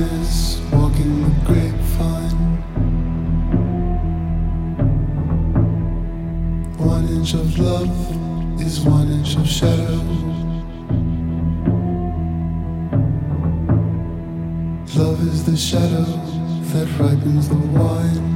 darkness, walking the grapevine. 1 inch of love is 1 inch of shadow. Love is the shadow that ripens the wine.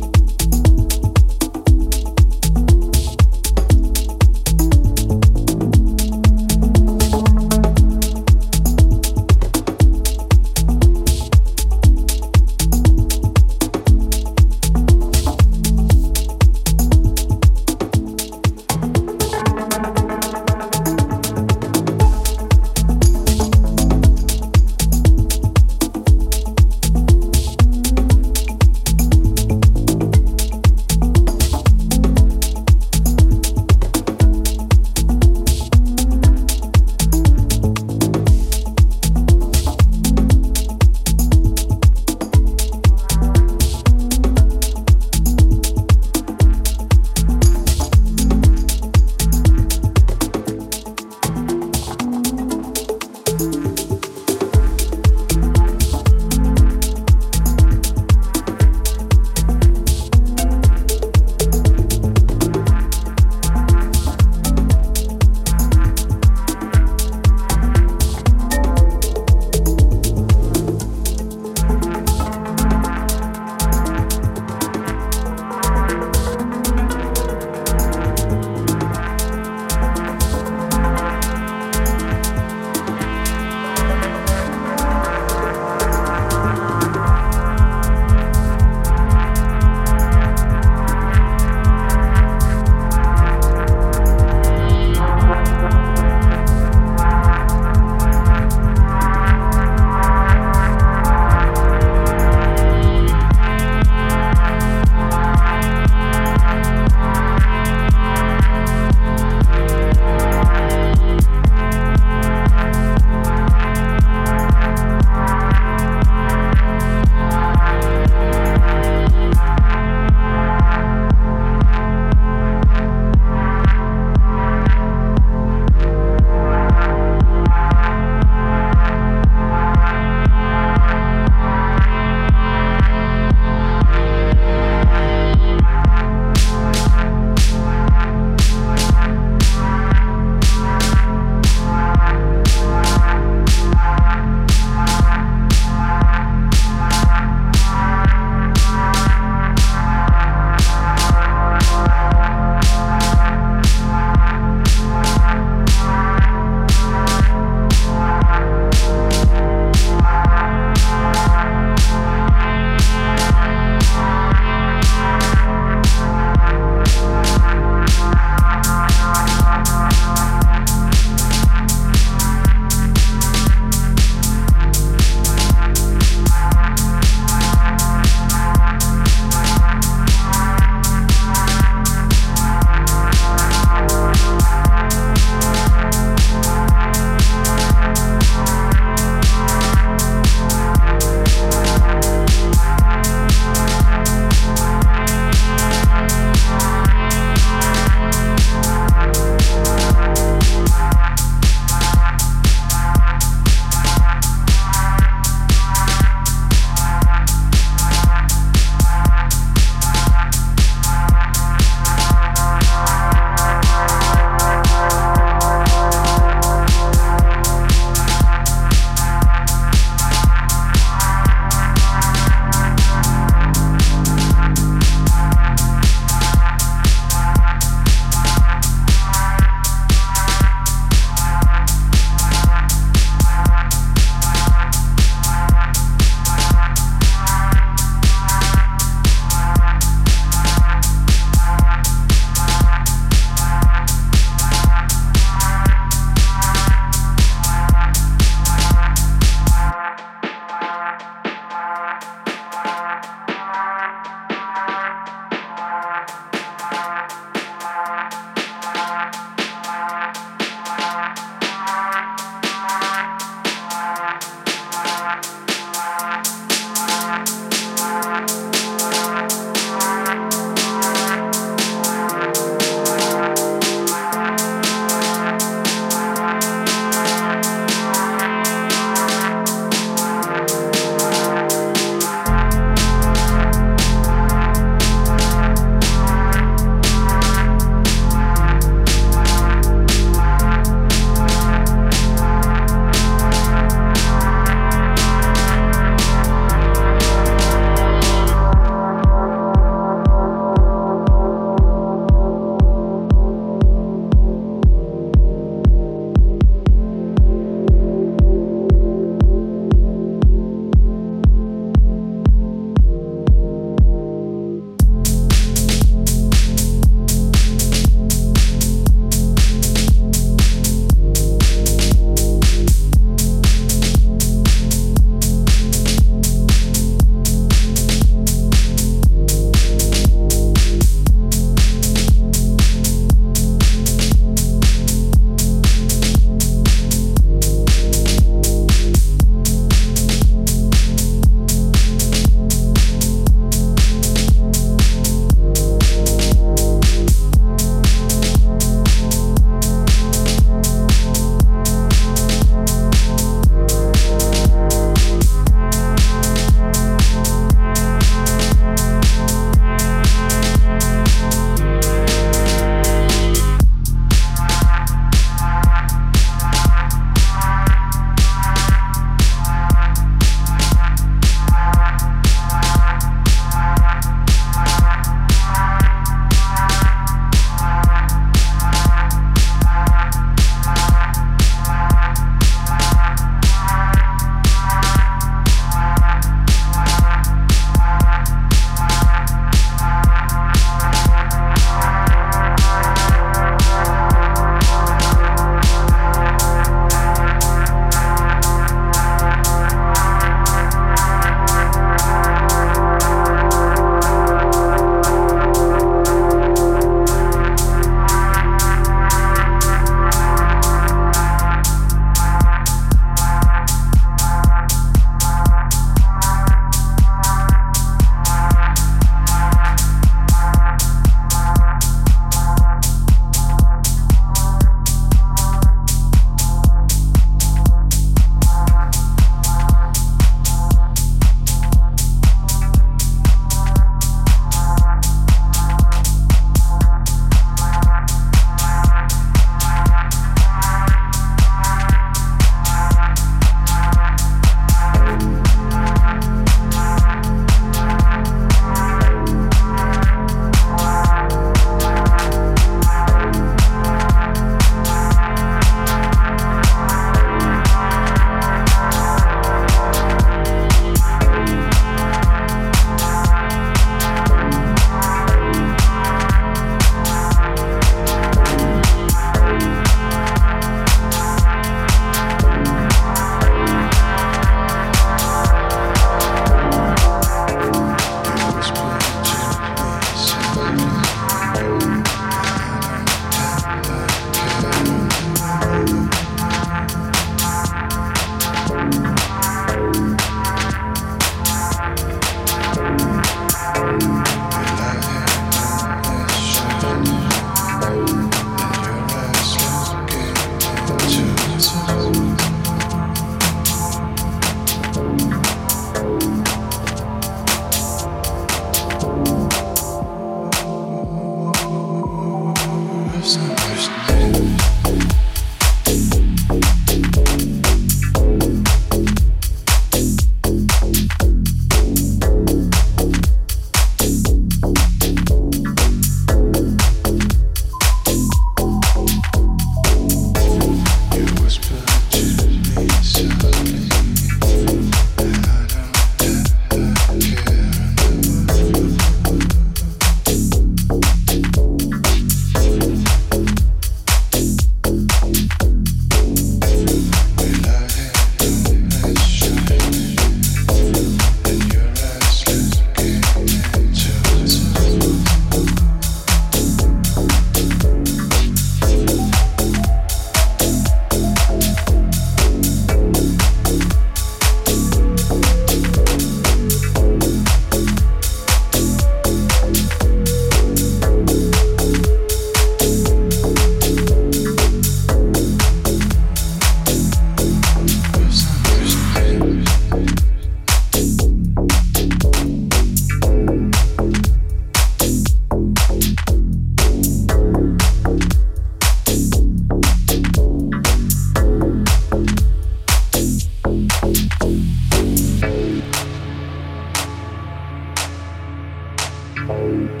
Sending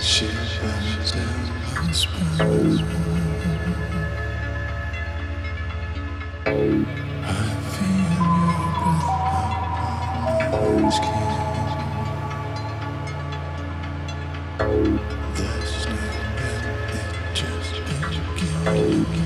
shivers down my spine. I feel your breath upon my skin. There's no end, it just begins.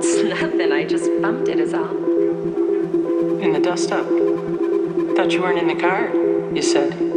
it's nothing. I just bumped it is all. In the dust up. Thought you weren't in the car, you said.